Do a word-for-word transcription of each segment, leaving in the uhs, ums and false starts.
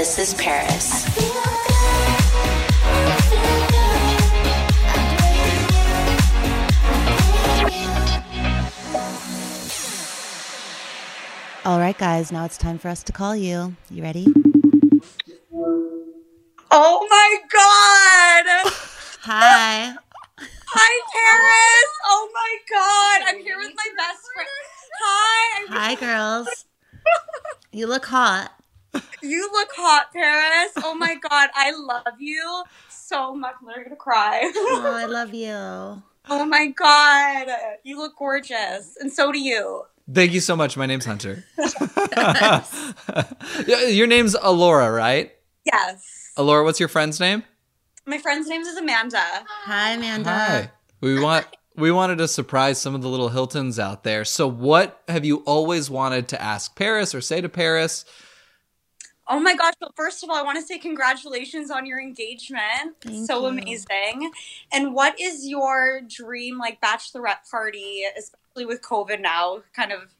This is Paris. I feel good. All right, guys, now it's time for us to call you. You ready? Oh, my God. Hi. Hi, Paris. Oh, my God. I'm here with my best friend. Hi. I'm Hi, girls. You look hot. You look hot, Paris. Oh, my God. I love you so much. I'm literally going to cry. Oh, I love you. Oh, my God. You look gorgeous. And so do you. Thank you so much. My name's Hunter. Your name's Alora, right? Yes. Alora, what's your friend's name? My friend's name is Amanda. Hi, Amanda. Hi. We want we wanted to surprise some of the little Hiltons out there. So what have you always wanted to ask Paris or say to Paris? Oh, my gosh. Well, first of all, I want to say congratulations on your engagement. Thank so you. Amazing. And what is your dream, like, bachelorette party, especially with COVID now, kind of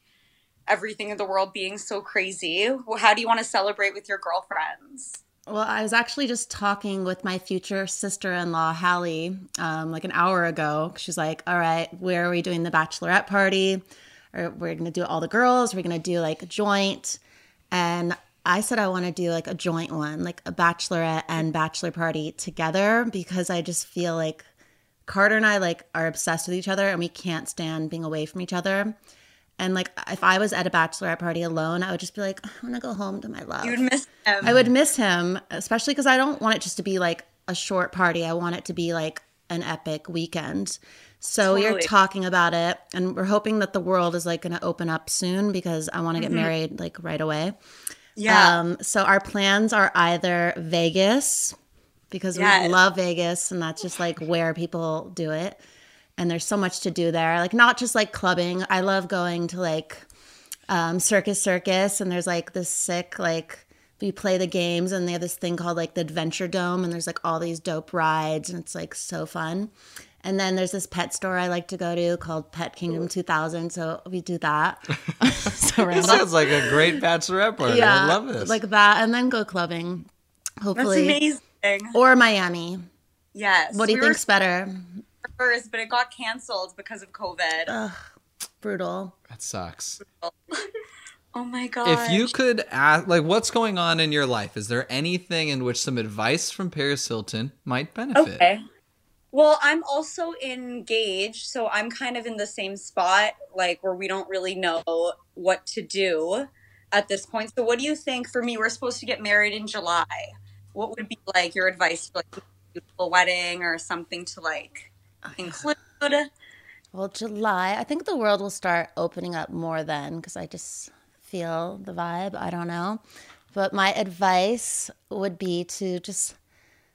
everything in the world being so crazy? How do you want to celebrate with your girlfriends? Well, I was actually just talking with my future sister-in-law, Hallie, um, like an hour ago. She's like, all right, where are we doing the bachelorette party? Or we're going to do all the girls. We're going to do like a joint. And I said I want to do like a joint one, like a bachelorette and bachelor party together, because I just feel like Carter and I like are obsessed with each other and we can't stand being away from each other. And like, if I was at a bachelorette party alone, I would just be like, I want to go home to my love. You would miss him. I would miss him, especially because I don't want it just to be like a short party. I want it to be like an epic weekend. So totally. We are talking about it, and we're hoping that the world is like going to open up soon, because I want to get mm-hmm. married like right away. Yeah. Um, so our plans are either Vegas, because yes. we love Vegas, and that's just like where people do it. And there's so much to do there, like not just like clubbing. I love going to like um, Circus Circus, and there's like this sick like we play the games, and they have this thing called like the Adventure Dome, and there's like all these dope rides, and it's like so fun. And then there's this pet store I like to go to called Pet Kingdom two thousand, so we do that. So it sounds like a great bachelorette party. Yeah, I love this. Like that, and then go clubbing, hopefully. That's amazing. Or Miami. Yes. What do you we think's were- better? First, but it got canceled because of COVID. Ugh, brutal. That sucks. Brutal. Oh my God. If you could ask, like, what's going on in your life? Is there anything in which some advice from Paris Hilton might benefit? Okay. Well, I'm also engaged, so I'm kind of in the same spot, like, where we don't really know what to do at this point. So what do you think for me? We're supposed to get married in July. What would be, like, your advice for, like, a beautiful wedding or something to, like, include? Well, July, I think the world will start opening up more then, because I just feel the vibe. I don't know. But my advice would be to just,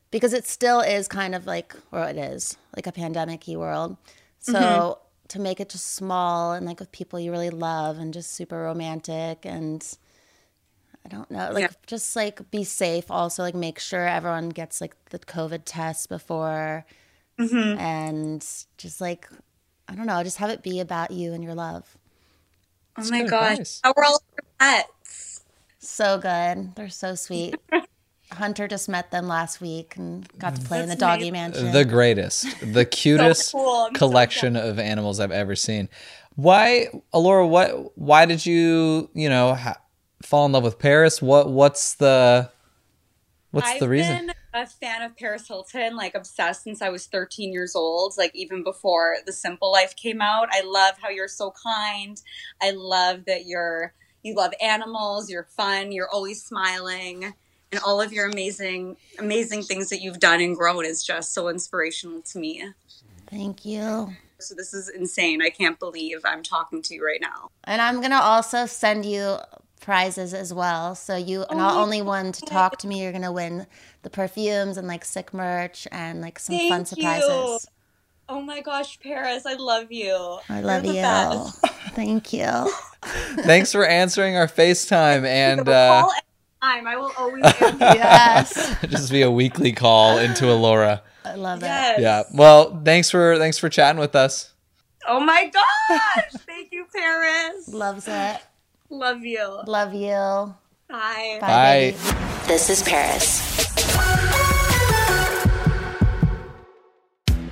because it still is kind of like, or it is like a pandemic-y world. So mm-hmm. to make it just small and like with people you really love and just super romantic, and I don't know, like yeah. just like be safe. Also, like make sure everyone gets like the COVID test before. Mm-hmm. And just like, I don't know, just have it be about you and your love. That's oh my gosh. How are all your pets? So good. They're so sweet. Hunter just met them last week and got to play That's in the doggy mansion. The greatest, the cutest so cool. collection so cool. of animals I've ever seen. Why, Alora, what, why did you, you know, ha- fall in love with Paris? What, what's the, what's I've the reason? Been- a fan of Paris Hilton, like obsessed since I was thirteen years old, like even before The Simple Life came out. I love how you're so kind. I love that you're, you love animals, you're fun, you're always smiling, and all of your amazing, amazing things that you've done and grown is just so inspirational to me. Thank you. So this is insane. I can't believe I'm talking to you right now. And I'm going to also send you prizes as well, so you oh not only won to talk to me, you're gonna win the perfumes and like sick merch and like some Thank fun surprises you. Oh my gosh, Paris, I love you. I love You're you thank you. Thanks for answering our FaceTime, and uh call anytime. I will always answer. Yes. Just be a weekly call into Alora. I love it. Yes. Yeah, well, thanks for thanks for chatting with us. Oh my gosh. Thank you, Paris. Loves it. Love you. Love you. Bye. Bye. Bye. This is Paris.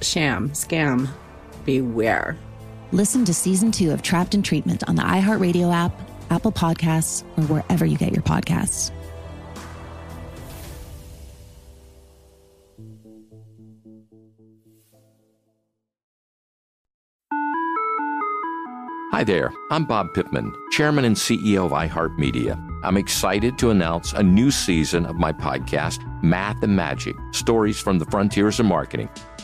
sham, scam, beware. Listen to Season two of Trapped in Treatment on the iHeartRadio app, Apple Podcasts, or wherever you get your podcasts. Hi there, I'm Bob Pittman, Chairman and C E O of iHeartMedia. I'm excited to announce a new season of my podcast, Math and Magic, Stories from the Frontiers of Marketing.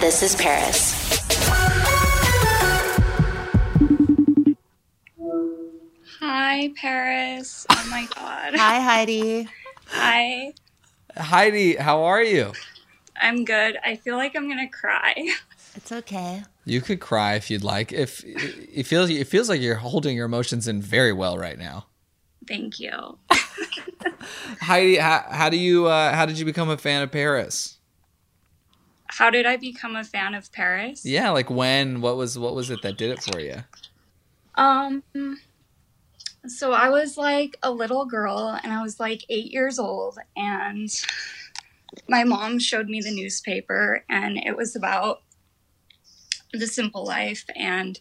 This is Paris. Hi, Paris. Oh, my God. Hi, Heidi. Hi. Heidi, how are you? I'm good. I feel like I'm going to cry. It's okay. You could cry if you'd like. If it feels, it feels like you're holding your emotions in very well right now. Thank you. Heidi, how, how do you? Uh, how did you become a fan of Paris? how did I become a fan of Paris? Yeah, like when, what was what was it that did it for you? Um, so I was like a little girl and I was like eight years old, and my mom showed me the newspaper, and it was about The Simple Life, and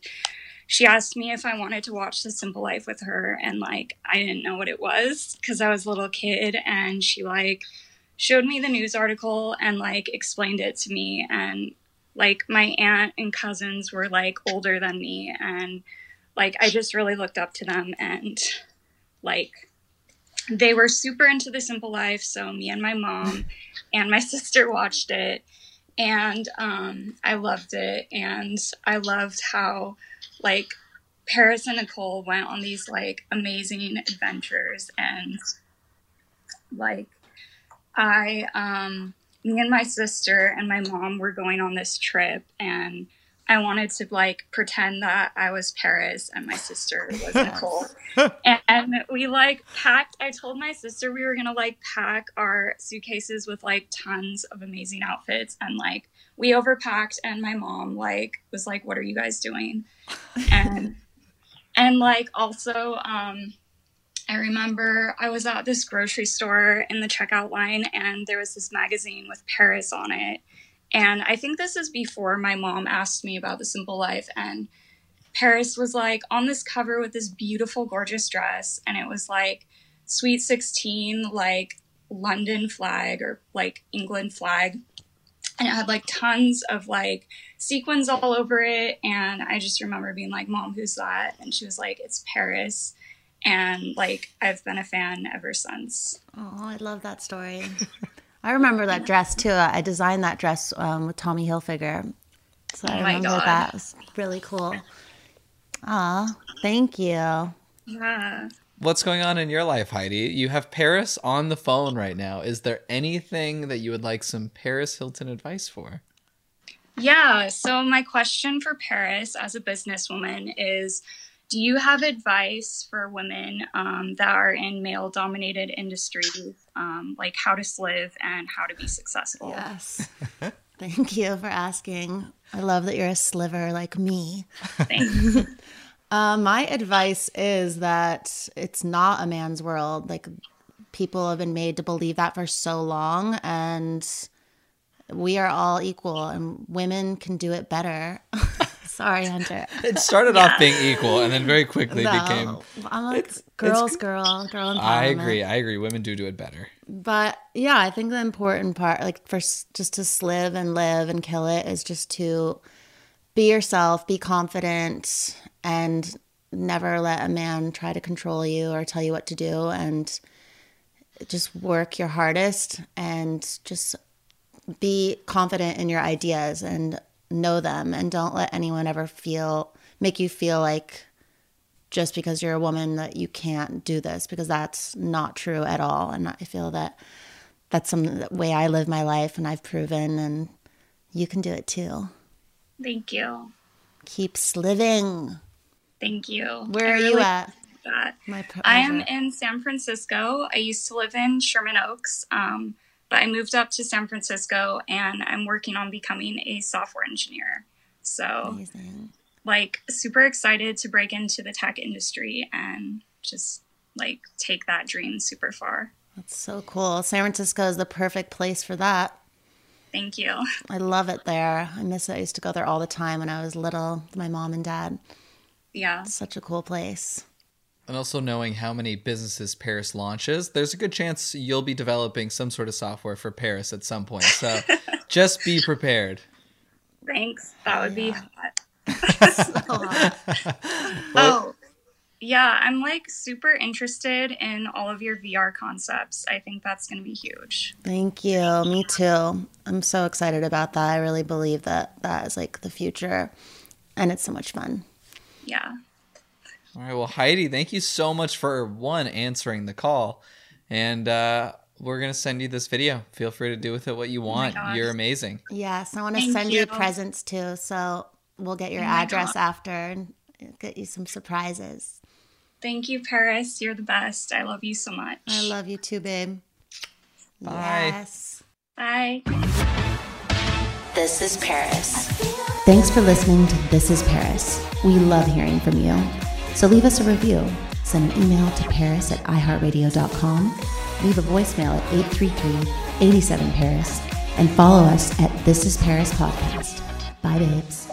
she asked me if I wanted to watch The Simple Life with her, and like I didn't know what it was because I was a little kid, and she like showed me the news article and like explained it to me, and like my aunt and cousins were like older than me, and like I just really looked up to them, and like they were super into The Simple Life, so me and my mom and my sister watched it, and um, I loved it, and I loved how like Paris and Nicole went on these like amazing adventures, and like I, um, me and my sister and my mom were going on this trip, and I wanted to like pretend that I was Paris and my sister was Nicole. and, and we like packed, I told my sister we were going to like pack our suitcases with like tons of amazing outfits, and like we overpacked, and my mom like was like, what are you guys doing? And, and like also, um, I remember I was at this grocery store in the checkout line, and there was this magazine with Paris on it. And I think this is before my mom asked me about The Simple Life. And Paris was like on this cover with this beautiful, gorgeous dress. And it was like Sweet sixteen, like London flag or like England flag. And it had like tons of like sequins all over it. And I just remember being like, Mom, who's that? And she was like, it's Paris. And like, I've been a fan ever since. Oh, I love that story. I remember that dress too. I designed that dress um, with Tommy Hilfiger. So I oh remember God. that. It was really cool. Aw, thank you. Yeah. What's going on in your life, Heidi? You have Paris on the phone right now. Is there anything that you would like some Paris Hilton advice for? Yeah. So my question for Paris as a businesswoman is, do you have advice for women um, that are in male-dominated industries, um, like how to live and how to be successful? Yes. Thank you for asking. I love that you're a sliver like me. Thanks. uh, my advice is that it's not a man's world. Like, people have been made to believe that for so long, and we are all equal, and women can do it better. Sorry, Hunter. It started yeah. off being equal, and then very quickly no, became... I'm like, it's, girls, it's, girl, girl empowerment. I agree, I agree. Women do do it better. But yeah, I think the important part, like for just to slive and live and kill it, is just to be yourself, be confident, and never let a man try to control you or tell you what to do, and just work your hardest, and just be confident in your ideas, and know them, and don't let anyone ever feel make you feel like just because you're a woman that you can't do this, because that's not true at all. And I feel that that's some the way I live my life, and I've proven, and you can do it too. Thank you. Keep sliving. Thank you. Where I are really you at? My I am in San Francisco. I used to live in Sherman Oaks. Um, But I moved up to San Francisco, and I'm working on becoming a software engineer. So, amazing. Like, super excited to break into the tech industry and just, like, take that dream super far. That's so cool. San Francisco is the perfect place for that. Thank you. I love it there. I miss it. I used to go there all the time when I was little, with my mom and dad. Yeah. It's such a cool place. And also knowing how many businesses Paris launches, there's a good chance you'll be developing some sort of software for Paris at some point. So just be prepared. Thanks. That would yeah. be hot. So hot. Oh, yeah. I'm like super interested in all of your V R concepts. I think that's going to be huge. Thank you. Me too. I'm so excited about that. I really believe that that is like the future, and it's so much fun. Yeah. All right. Well, Heidi, thank you so much for, one, answering the call. And uh, we're going to send you this video. Feel free to do with it what you want. Oh, you're amazing. Yes. I want to send you. you presents, too. So we'll get your oh, address after and get you some surprises. Thank you, Paris. You're the best. I love you so much. I love you, too, babe. Bye. Yes. Bye. This is Paris. Thanks for listening to This is Paris. We love hearing from you. So leave us a review. Send an email to paris at i heart radio dot com. Leave a voicemail at eight three three, eight seven, Paris. And follow us at This is Paris Podcast. Bye, babes.